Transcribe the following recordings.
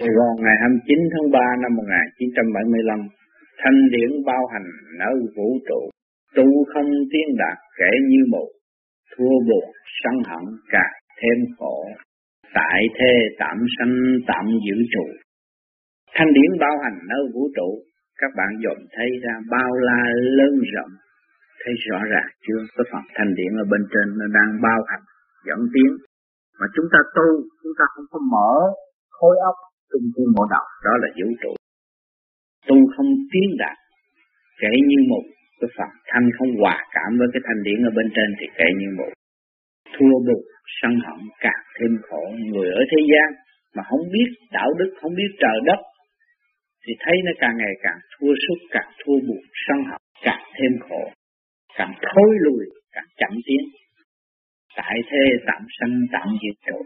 Sài Gòn ngày 29 tháng 3 năm 1975, thanh điển bao hành ở vũ trụ, tu không tiến đạt kể như một, thua buộc sân hận càng thêm khổ, tại thế tạm sanh tạm giữ trụ. Thanh điển bao hành ở vũ trụ, các bạn dòm thấy ra bao la lớn rộng, thấy rõ ràng chưa? Cái phần thanh điển ở bên trên nó đang bao hành dẫn tiến, mà chúng ta tu, chúng ta không có mở khối óc trung tâm bộ đầu, đó là vũ trụ. Tu không tiến đạt kể như một, cái phần thanh không hòa cảm với cái thanh điển ở bên trên thì kể như một, thua buộc sân hận càng thêm khổ. Người ở thế gian mà không biết đạo đức, không biết trời đất thì thấy nó càng ngày càng thua sút, càng thua buộc sân hận càng thêm khổ, càng thối lùi, càng chậm tiến, tại thế tạm sanh tạm diệt trụ.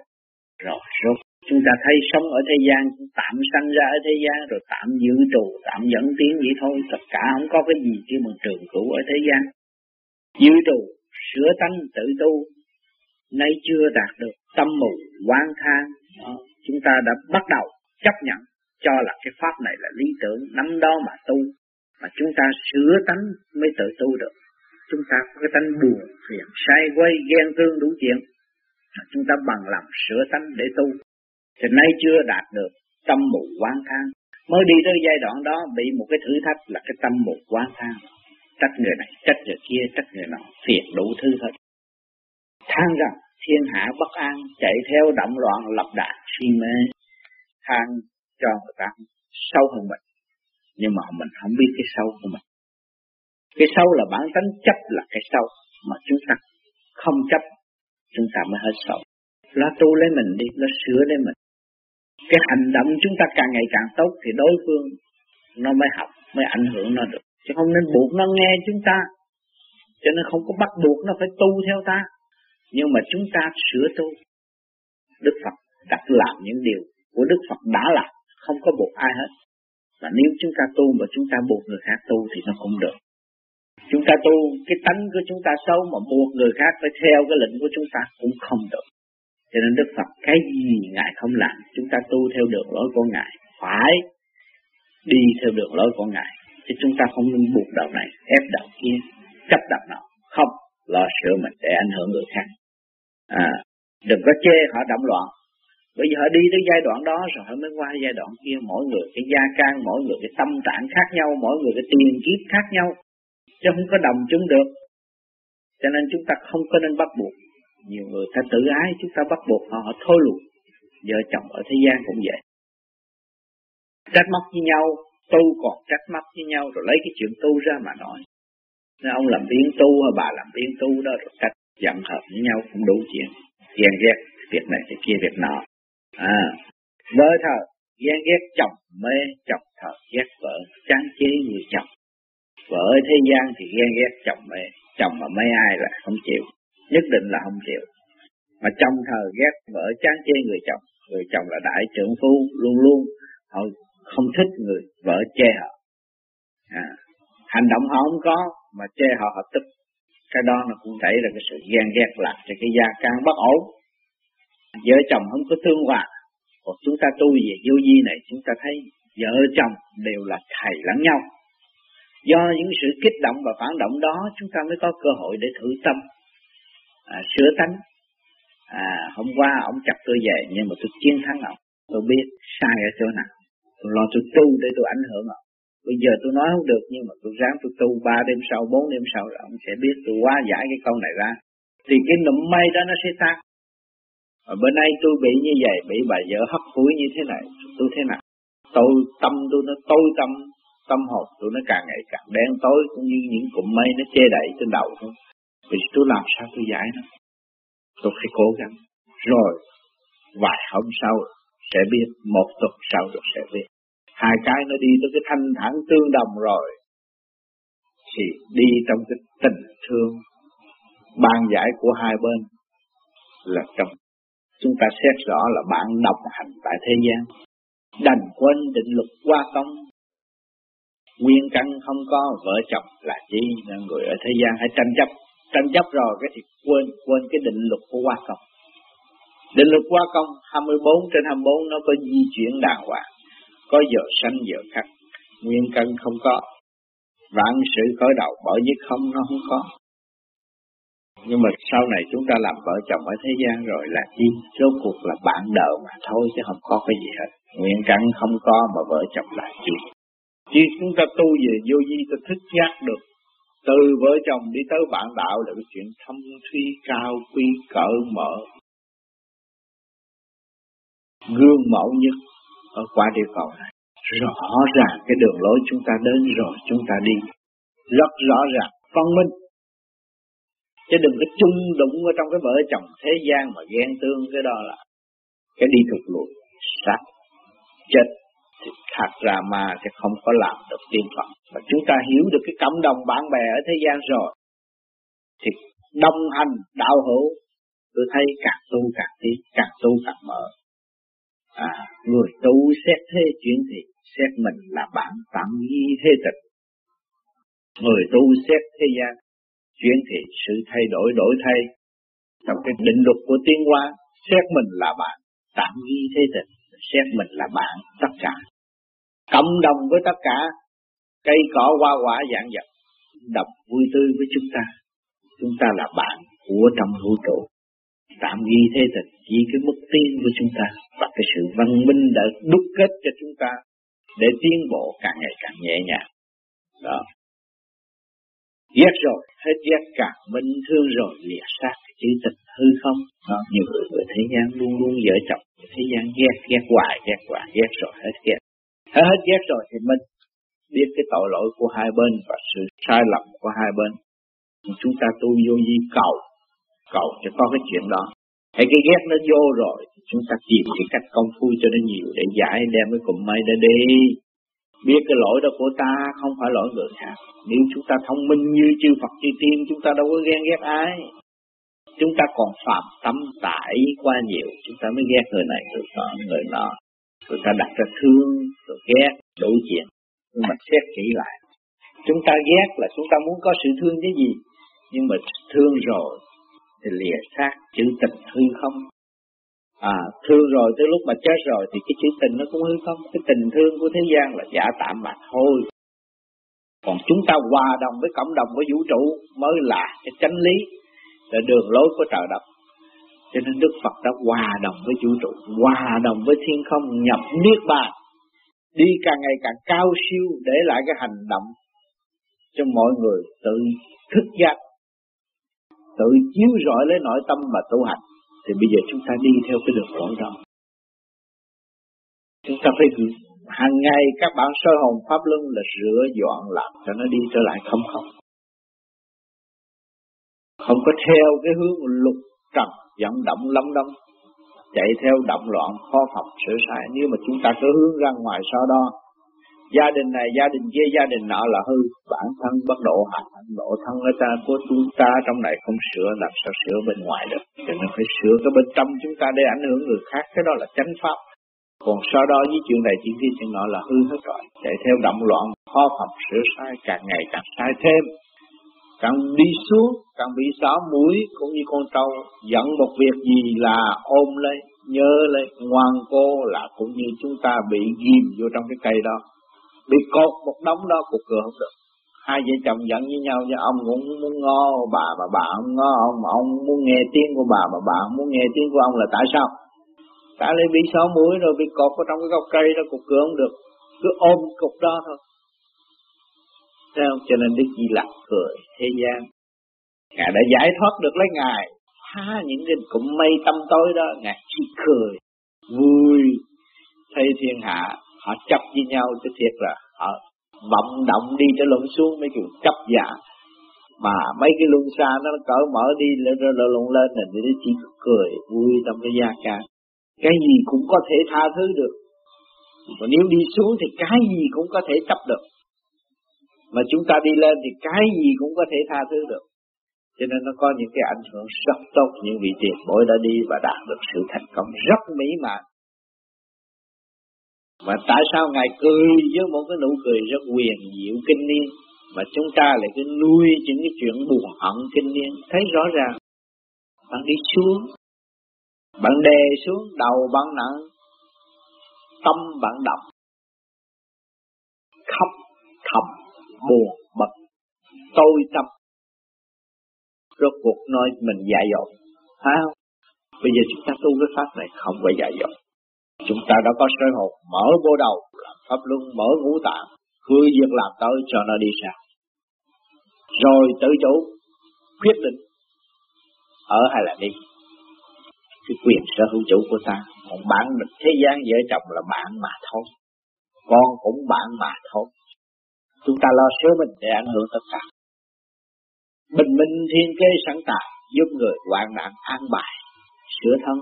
Rồi rốt chúng ta thấy sống ở thế gian, tạm sanh ra ở thế gian, rồi tạm giữ trụ, tạm dẫn tiến vậy thôi. Tất cả không có cái gì chứ mình trường cửu ở thế gian. Giữ trụ, sửa tánh tự tu, nay chưa đạt được tâm mù oán than. Chúng ta đã bắt đầu chấp nhận cho là cái pháp này là lý tưởng, nắm đó mà tu. Mà chúng ta sửa tánh mới tự tu được. Chúng ta có cái tánh buồn, phiền, sai quay, ghen tương đủ chuyện, chúng ta bằng lòng sửa tánh để tu. Thì nay chưa đạt được tâm mù quán thang, mới đi tới giai đoạn đó bị một cái thử thách là cái tâm mù quán thang, trách người này, trách người kia, trách người nọ, phiền đủ thứ hết. Than rằng thiên hạ bất an, chạy theo động loạn lập đạn si mê, than cho người ta sâu hơn mình, nhưng mà mình không biết cái sâu của mình. Cái sâu là bản tánh chấp là cái sâu, mà chúng ta không chấp, chúng ta mới hết sâu. Lo tu lấy mình đi, lo sửa lấy mình. Cái hành động chúng ta càng ngày càng tốt thì đối phương nó mới học, mới ảnh hưởng nó được. Chứ không nên buộc nó nghe chúng ta, cho nên không có bắt buộc nó phải tu theo ta. Nhưng mà chúng ta sửa tu. Đức Phật đặt làm những điều của Đức Phật đã làm, không có buộc ai hết. Và nếu chúng ta tu mà chúng ta buộc người khác tu thì nó không được. Chúng ta tu cái tánh của chúng ta xấu mà buộc người khác phải theo cái lệnh của chúng ta cũng không được. Cho nên Đức Phật cái gì Ngài không làm, chúng ta tu theo đường lối của Ngài, phải đi theo đường lối của Ngài. Chứ chúng ta không nên buộc đạo này, ép đạo kia, chấp đạo nào, không, lo sửa mình để ảnh hưởng người khác. Đừng có chê họ động loạn, bởi vì họ đi tới giai đoạn đó rồi họ mới qua giai đoạn kia. Mỗi người cái gia can, mỗi người cái tâm trạng khác nhau, mỗi người cái tiền kiếp khác nhau, chứ không có đồng chúng được. Cho nên chúng ta không có nên bắt buộc. Nhiều người ta tự ái, chúng ta bắt buộc họ thôi luôn. Vợ chồng ở thế gian cũng vậy, trách móc với nhau, tu còn trách móc với nhau, rồi lấy cái chuyện tu ra mà nói. Nên ông làm biến tu hay bà làm biến tu đó, rồi cách giận hợp với nhau cũng đủ chuyện, ghen ghét việc này việc kia việc nọ. Vợ thờ ghen ghét chồng, mê chồng thờ ghét vợ, chán chế người chồng. Vợ thế gian thì ghen ghét chồng mê, chồng mà mấy ai là không chịu, nhất định là không chịu. Mà trong thời ghét vợ chán chê người chồng, người chồng là đại trưởng phu, luôn luôn họ không thích người vợ chê họ. Hành động họ không có mà chê họ, họ tức. Cái đó nó cũng thấy là cái sự ghen ghét làm cho cái gia càng bất ổn. Vợ chồng không có tương hòa. Còn chúng ta tu về vô vi này, chúng ta thấy vợ chồng đều là thầy lẫn nhau. Do những sự kích động và phản động đó, chúng ta mới có cơ hội để thử tâm, sửa tánh. Hôm qua ông chặt tôi về, nhưng mà tôi chiến thắng ông. Tôi biết sai ở chỗ nào, tôi lo tôi tu để tôi ảnh hưởng ông. Bây giờ tôi nói không được, nhưng mà tôi ráng tôi tu. 3 đêm sau, 4 đêm sau là ông sẽ biết tôi hóa giải cái câu này ra, thì cái nụm mây đó nó sẽ tan. Và bữa nay tôi bị như vậy, bị bà vợ hấp hối như thế này, tôi thế nào? Tôi tâm tôi nó tối tâm, tâm hồn tôi nó càng ngày càng đen tối, cũng như những cụm mây nó che đậy trên đầu thôi. Vì tôi làm sao tôi giải nó, tôi phải cố gắng. Rồi vài hôm sau sẽ biết, 1 tuần sau rồi sẽ biết. Hai cái nó đi tới cái thanh thản tương đồng rồi, thì đi trong cái tình thương ban giải của hai bên. Là trong chúng ta xét rõ là bạn độc hành tại thế gian, đành quên định luật qua công. Nguyên căn không có, vợ chồng là chi? Người ở thế gian hãy tranh chấp rồi cái thì quên cái định luật của hoa cọc. Định luật hóa công 24 trên 24 nó có di chuyển đàng hoàng, có giờ sanh giờ khắc, nguyên căn không có, vạn sự khởi đầu bởi với không nó không có. Nhưng mà sau này chúng ta làm vợ chồng ở thế gian rồi là chi? Rốt cuộc là bạn đời mà thôi chứ không có cái gì hết. Nguyện căn không có mà vợ chồng là chi? Chứ chúng ta tu về vô vi ta thích giác được. Từ vợ chồng đi tới bạn đạo là cái chuyện thâm thúy cao quy cỡ mở. Gương mẫu nhất ở quả địa cầu này. Rõ ràng cái đường lối chúng ta đến rồi chúng ta đi. Rất rõ ràng, phân minh. Chứ đừng có chung đụng ở trong cái vợ chồng thế gian mà ghen tương, cái đó là cái đi thực luận, sát, chết. Thì thật ra mà sẽ không có làm được tiên Phật. Và chúng ta hiểu được cái cộng đồng bạn bè ở thế gian rồi, thì đồng hành đạo hữu, tôi thấy càng tu càng tiến, càng tu càng mở. Người tu xét thế chuyện thì xét mình là bạn tạm nghi thế tịch. Người tu xét thế gian chuyện thì sự thay đổi đổi thay trong cái định luật của tiến hóa. Xét mình là bạn tạm nghi thế tịch, xét mình là bạn tất cả, cộng đồng với tất cả. Cây cỏ hoa quả vạn vật đồng vui tươi với chúng ta. Chúng ta là bạn của trong vũ trụ. Tạm ghi thế tịch chỉ cái mức tiến của chúng ta và cái sự văn minh đã đúc kết cho chúng ta để tiến bộ càng ngày càng nhẹ nhàng. Đó. Ghét rồi, hết ghét càng minh thương rồi, lìa xác chỉ tịch hư không. Đó. Nhiều người ở thế gian luôn luôn vợ chồng, thế gian ghét hoài, ghét rồi hết ghét. Hết ghét rồi thì minh biết cái tội lỗi của hai bên và sự sai lầm của hai bên. Chúng ta tu vô vi cầu cho có cái chuyện đó. Hãy cái ghét nó vô rồi, chúng ta tìm cái cách công phu cho nó nhiều để giải, đem cái cụm mây đó đi. Biết cái lỗi đó của ta không phải lỗi người khác. Nếu chúng ta thông minh như chư Phật chư Tiên, chúng ta đâu có ghen ghét ai. Chúng ta còn phạm tâm tải quá nhiều, chúng ta mới ghét người này, người nọ, Người ta đặt ra thương, rồi ghét, đủ chuyện. Nhưng mà xét kỹ lại, chúng ta ghét là chúng ta muốn có sự thương cái gì. Nhưng mà thương rồi thì lìa xác chữ tình hư không. Thương rồi tới lúc mà chết rồi thì cái chữ tình nó cũng hư không. Cái tình thương của thế gian là giả tạm mà thôi. Còn chúng ta hòa đồng với cộng đồng với vũ trụ mới là cái chánh lý, là đường lối của trời đất. Cho nên Đức Phật đã hòa đồng với vũ trụ, hòa đồng với thiên không, nhập niết bàn, đi càng ngày càng cao siêu, để lại cái hành động cho mọi người tự thức giác, tự chiếu rọi lấy nội tâm mà tu hành. Thì bây giờ chúng ta đi theo cái đường lối đó. Chúng ta phải hàng ngày các bạn soi hồn pháp luân là rửa dọn làm cho nó đi trở lại không không. Không có theo cái hướng lục trần vận động lắm đông, chạy theo động loạn khó phòng sửa sai. Nếu mà chúng ta cứ hướng ra ngoài so đó, gia đình này gia đình kia gia đình nọ là hư, bản thân bất độ hạnh, độ thân người ta của chúng ta trong này không sửa, làm sao sửa bên ngoài được. Cho nên phải sửa cái bên trong chúng ta để ảnh hưởng người khác, cái đó là chánh pháp. Còn sau đó với chuyện này chuyện kia chuyện nọ là hư hết rồi, chạy theo động loạn khó phòng sửa sai, càng ngày càng sai thêm, càng đi xuống, càng bị xáo mũi. Cũng như con trâu giận một việc gì là ôm lấy, nhớ lấy, ngoan cố, là cũng như chúng ta bị ghim vô trong cái cây đó, bị cột một đống đó, cột cửa không được. Hai vợ chồng giận với nhau, nhưng ông cũng muốn ngó bà mà bà không ngó ông, mà ông muốn nghe tiếng của bà mà bà không muốn nghe tiếng của ông là tại sao? Tại lấy bị xáo mũi rồi bị cột vào trong cái gốc cây đó, cột cửa không được, cứ ôm cột đó thôi. Thấy không? Cho nên Đức Di Lặc cười thế gian, Ngài đã giải thoát được lấy Ngài phá những cái cụm mây tâm tối đó. Ngài chỉ cười vui thay thiên hạ. Họ chấp với nhau chứ thiệt là họ vọng động đi cho lộn xuống mấy kiểu chấp dạ. Mà mấy cái luân xa nó cỡ mở đi lộn lên này, thì nó chỉ cười vui trong cái gia ca. Cái gì cũng có thể tha thứ được, còn nếu đi xuống thì cái gì cũng có thể chấp được. Mà chúng ta đi lên thì cái gì cũng có thể tha thứ được. Cho nên nó có những cái ảnh hưởng rất tốt. Những vị tiền bối đã đi và đạt được sự thành công rất mỹ mãn. Mà tại sao Ngài cười với một cái nụ cười rất huyền diệu kinh niên, mà chúng ta lại cứ nuôi những cái chuyện buồn hận kinh niên? Thấy rõ ràng, bạn đi xuống, Bạn đè xuống đầu bạn nặng, tâm bạn đập, khóc thầm buồn bực, tôi tâm. Rốt cuộc nói mình dại dột, phải không? Bây giờ chúng ta tu cái pháp này không phải dại dột. Chúng ta đã có sợi hồn mở vô đầu, làm pháp luân mở ngũ tạng, cứ việc làm tới cho nó đi xa. Rồi tự chủ quyết định ở hay là đi. Cái quyền sở hữu chủ của ta, còn bạn thế gian vợ chồng là bạn mà thôi, con cũng bạn mà thôi. Chúng ta lo sớm mình để ảnh hưởng tất cả. Bình minh thiên kế sẵn tài, giúp người hoạn nạn an bài, sửa thân.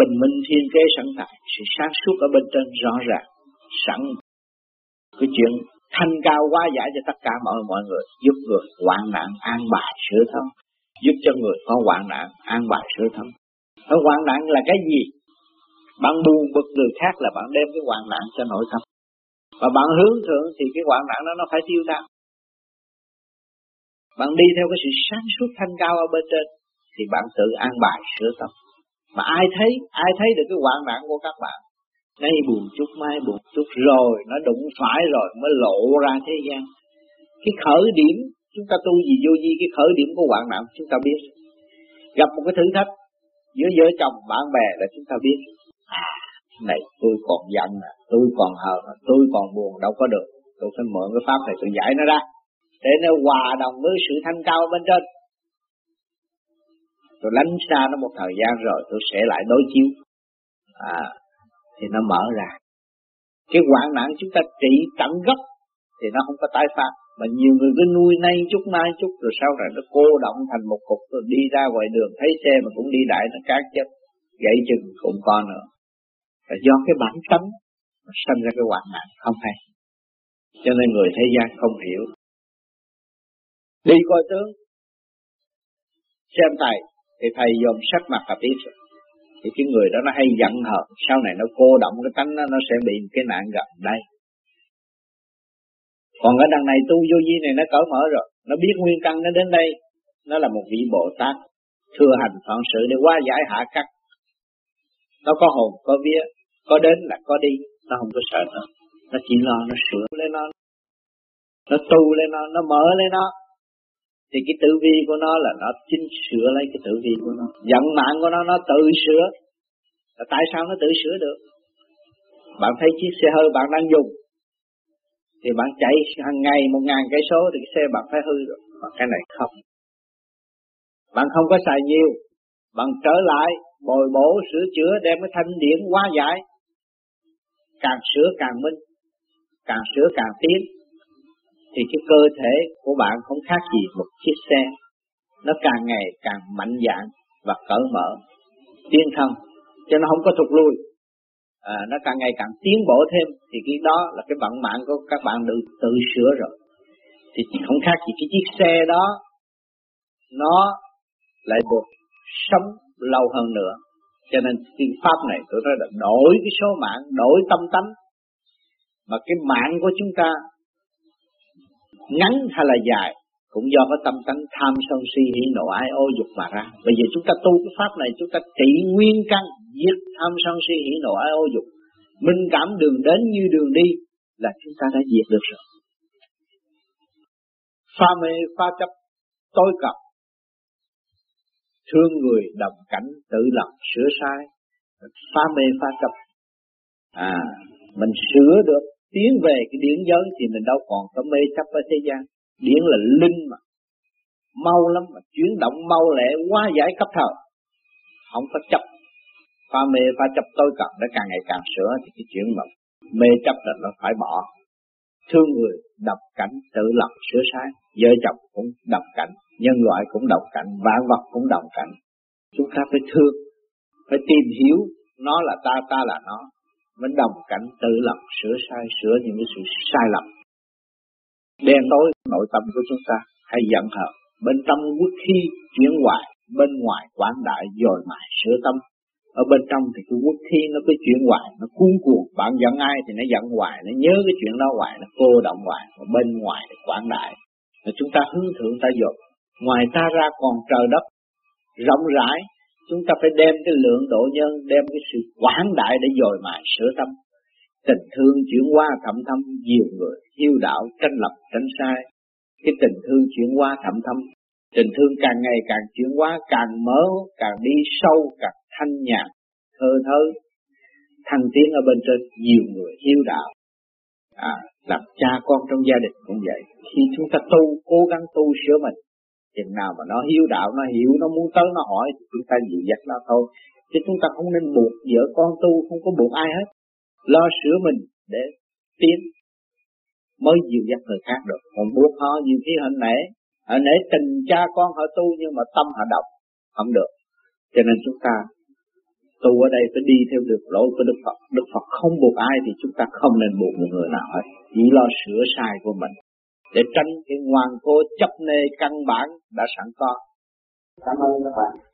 Bình minh thiên kế sẵn tài, sự sáng suốt ở bên trên rõ ràng, sẵn. Cái chuyện thanh cao quá giải cho tất cả mọi người, giúp người hoạn nạn an bài, sửa thân. Giúp cho người có hoạn nạn an bài, sửa thân. Ở hoạn nạn là cái gì? Bạn buồn bực người khác là bạn đem cái hoạn nạn cho nội tâm. Và bạn hướng thượng thì cái hoạn nạn đó nó phải tiêu tan. Bạn đi theo cái sự sáng suốt thanh cao ở bên trên thì bạn tự an bài sửa tâm. Mà ai thấy được cái hoạn nạn của các bạn, nay buồn chút mai buồn chút rồi nó đụng phải rồi mới lộ ra thế gian. Cái khởi điểm chúng ta tu gì vô vi, cái khởi điểm của hoạn nạn chúng ta biết. Gặp một cái thử thách giữa vợ chồng bạn bè là chúng ta biết. Này tôi còn giận nè, tôi còn hờn nè, tôi còn buồn đâu có được. Tôi phải mượn cái pháp này tôi giải nó ra, để nó hòa đồng với sự thanh cao bên trên. Tôi lánh xa nó một thời gian rồi tôi sẽ lại đối chiếu. Thì nó mở ra. Cái hoạn nạn chúng ta trị tận gốc thì nó không có tái phát. Mà nhiều người cứ nuôi nay chút mai chút rồi sau này nó cô động thành một cục. Rồi đi ra ngoài đường thấy xe mà cũng đi đại nó cát chết, gãy chân cũng có nữa. Là do cái bản tánh nó sinh ra cái hoạn nạn không hay. Cho nên người thế gian không hiểu. Đi coi tướng, xem thầy thì thầy dồn sắc mặt là biết rồi. Thì cái người đó nó hay giận hờn, sau này nó cô động cái tánh nó sẽ bị cái nạn gần đây. Còn ở đằng này tu vô vi này nó cởi mở rồi, nó biết nguyên căn nó đến đây, nó là một vị Bồ Tát thừa hành phận sự để hóa giải hạ khắc. Nó có hồn, có vía, có đến là có đi, nó không có sợ nữa. Nó chỉ lo nó sửa lên nó tu lên nó mở lên nó. Thì cái tử vi của nó là nó chính sửa lấy cái tử vi của nó. Vận mạng của nó tự sửa. Là tại sao nó tự sửa được? Bạn thấy chiếc xe hơi bạn đang dùng, thì bạn chạy hàng ngày 1000 cây số thì cái xe bạn phải hư rồi. Mà cái này không. Bạn không có xài nhiều, bạn trở lại bồi bổ sửa chữa đem cái thanh điển hóa giải. Càng sửa càng minh, càng sửa càng tiến. Thì cái cơ thể của bạn không khác gì một chiếc xe. Nó càng ngày càng mạnh dạn và cởi mở, tiến thân, cho nó không có thụt lui. Nó càng ngày càng tiến bộ thêm. Thì cái đó là cái vận mạng của các bạn được tự sửa rồi. Thì không khác gì cái chiếc xe đó. Nó lại buộc sống lâu hơn nữa. Cho nên cái pháp này tôi nói là đổi cái số mạng, đổi tâm tánh. Mà cái mạng của chúng ta ngắn hay là dài cũng do cái tâm tánh tham sân si hỉ nộ ái ô dục mà ra. Bây giờ chúng ta tu cái pháp này, chúng ta trị nguyên căn, diệt tham sân si hỉ nộ ái ô dục, minh cảm đường đến như đường đi là chúng ta đã diệt được rồi. Pha mê pha chấp tối cập, thương người đồng cảnh tự lập sửa sai. Pha mê pha chấp mình sửa được, tiến về cái điển giới thì mình đâu còn có mê chấp ở thế gian. Điển là linh mà, mau lắm mà, chuyển động mau lẹ, quá giải cấp thờ, không có chấp. Pha mê pha chấp tối cận, nó càng ngày càng sửa. Thì cái chuyện mà mê chấp là nó phải bỏ. Thương người độc cảnh tự lập sửa sai. Vợ chồng cũng độc cảnh, nhân loại cũng độc cảnh, vạn vật cũng độc cảnh. Chúng ta phải thương, phải tìm hiểu nó là ta, ta là nó. Mình đồng cảnh tự lập sửa sai, sửa những cái sự sai lầm đen tối nội tâm của chúng ta hay giận hờn. Bên trong quốc khí chuyển hoài, bên ngoài quảng đại dồi mài sửa tâm. Ở bên trong thì cái quốc khí nó cứ chuyển hoài, nó cuốn cuồng. Bạn giận ai thì nó giận hoài, nó nhớ cái chuyện đó hoài, nó cô động hoài. Và bên ngoài thì quảng đại, chúng ta hướng thượng ta dồi. Ngoài ta ra còn trời đất rộng rãi, Chúng ta phải đem cái lượng độ nhân, đem cái sự quảng đại để dồi mài sửa tâm. Tình thương chuyển qua thậm thâm, nhiều người yêu đạo tranh lập tránh sai. Cái tình thương chuyển qua thậm thâm, tình thương càng ngày càng chuyển qua, càng mở, càng đi sâu, càng thanh nhàn, thơ thớ, thanh tiếng ở bên trên. Nhiều người yêu đạo, làm cha con trong gia đình cũng vậy. Khi chúng ta tu, cố gắng tu sửa mình, chừng nào mà nó hiếu đạo, nó hiểu, nó muốn tới, nó hỏi, chúng ta dịu dắt nó thôi. Chứ chúng ta không nên buộc vợ con tu, không có buộc ai hết. Lo sửa mình để tiến mới dịu dắt người khác được. Còn buộc họ nhiều khi họ nể tình cha con họ tu, nhưng mà tâm họ độc không được. Cho nên chúng ta tu ở đây phải đi theo được lối của Đức Phật. Đức Phật không buộc ai thì chúng ta không nên buộc một người nào hết. Chỉ lo sửa sai của mình để tránh cái ngoan cố chấp nê căn bản đã sẵn có. Cảm ơn các bạn.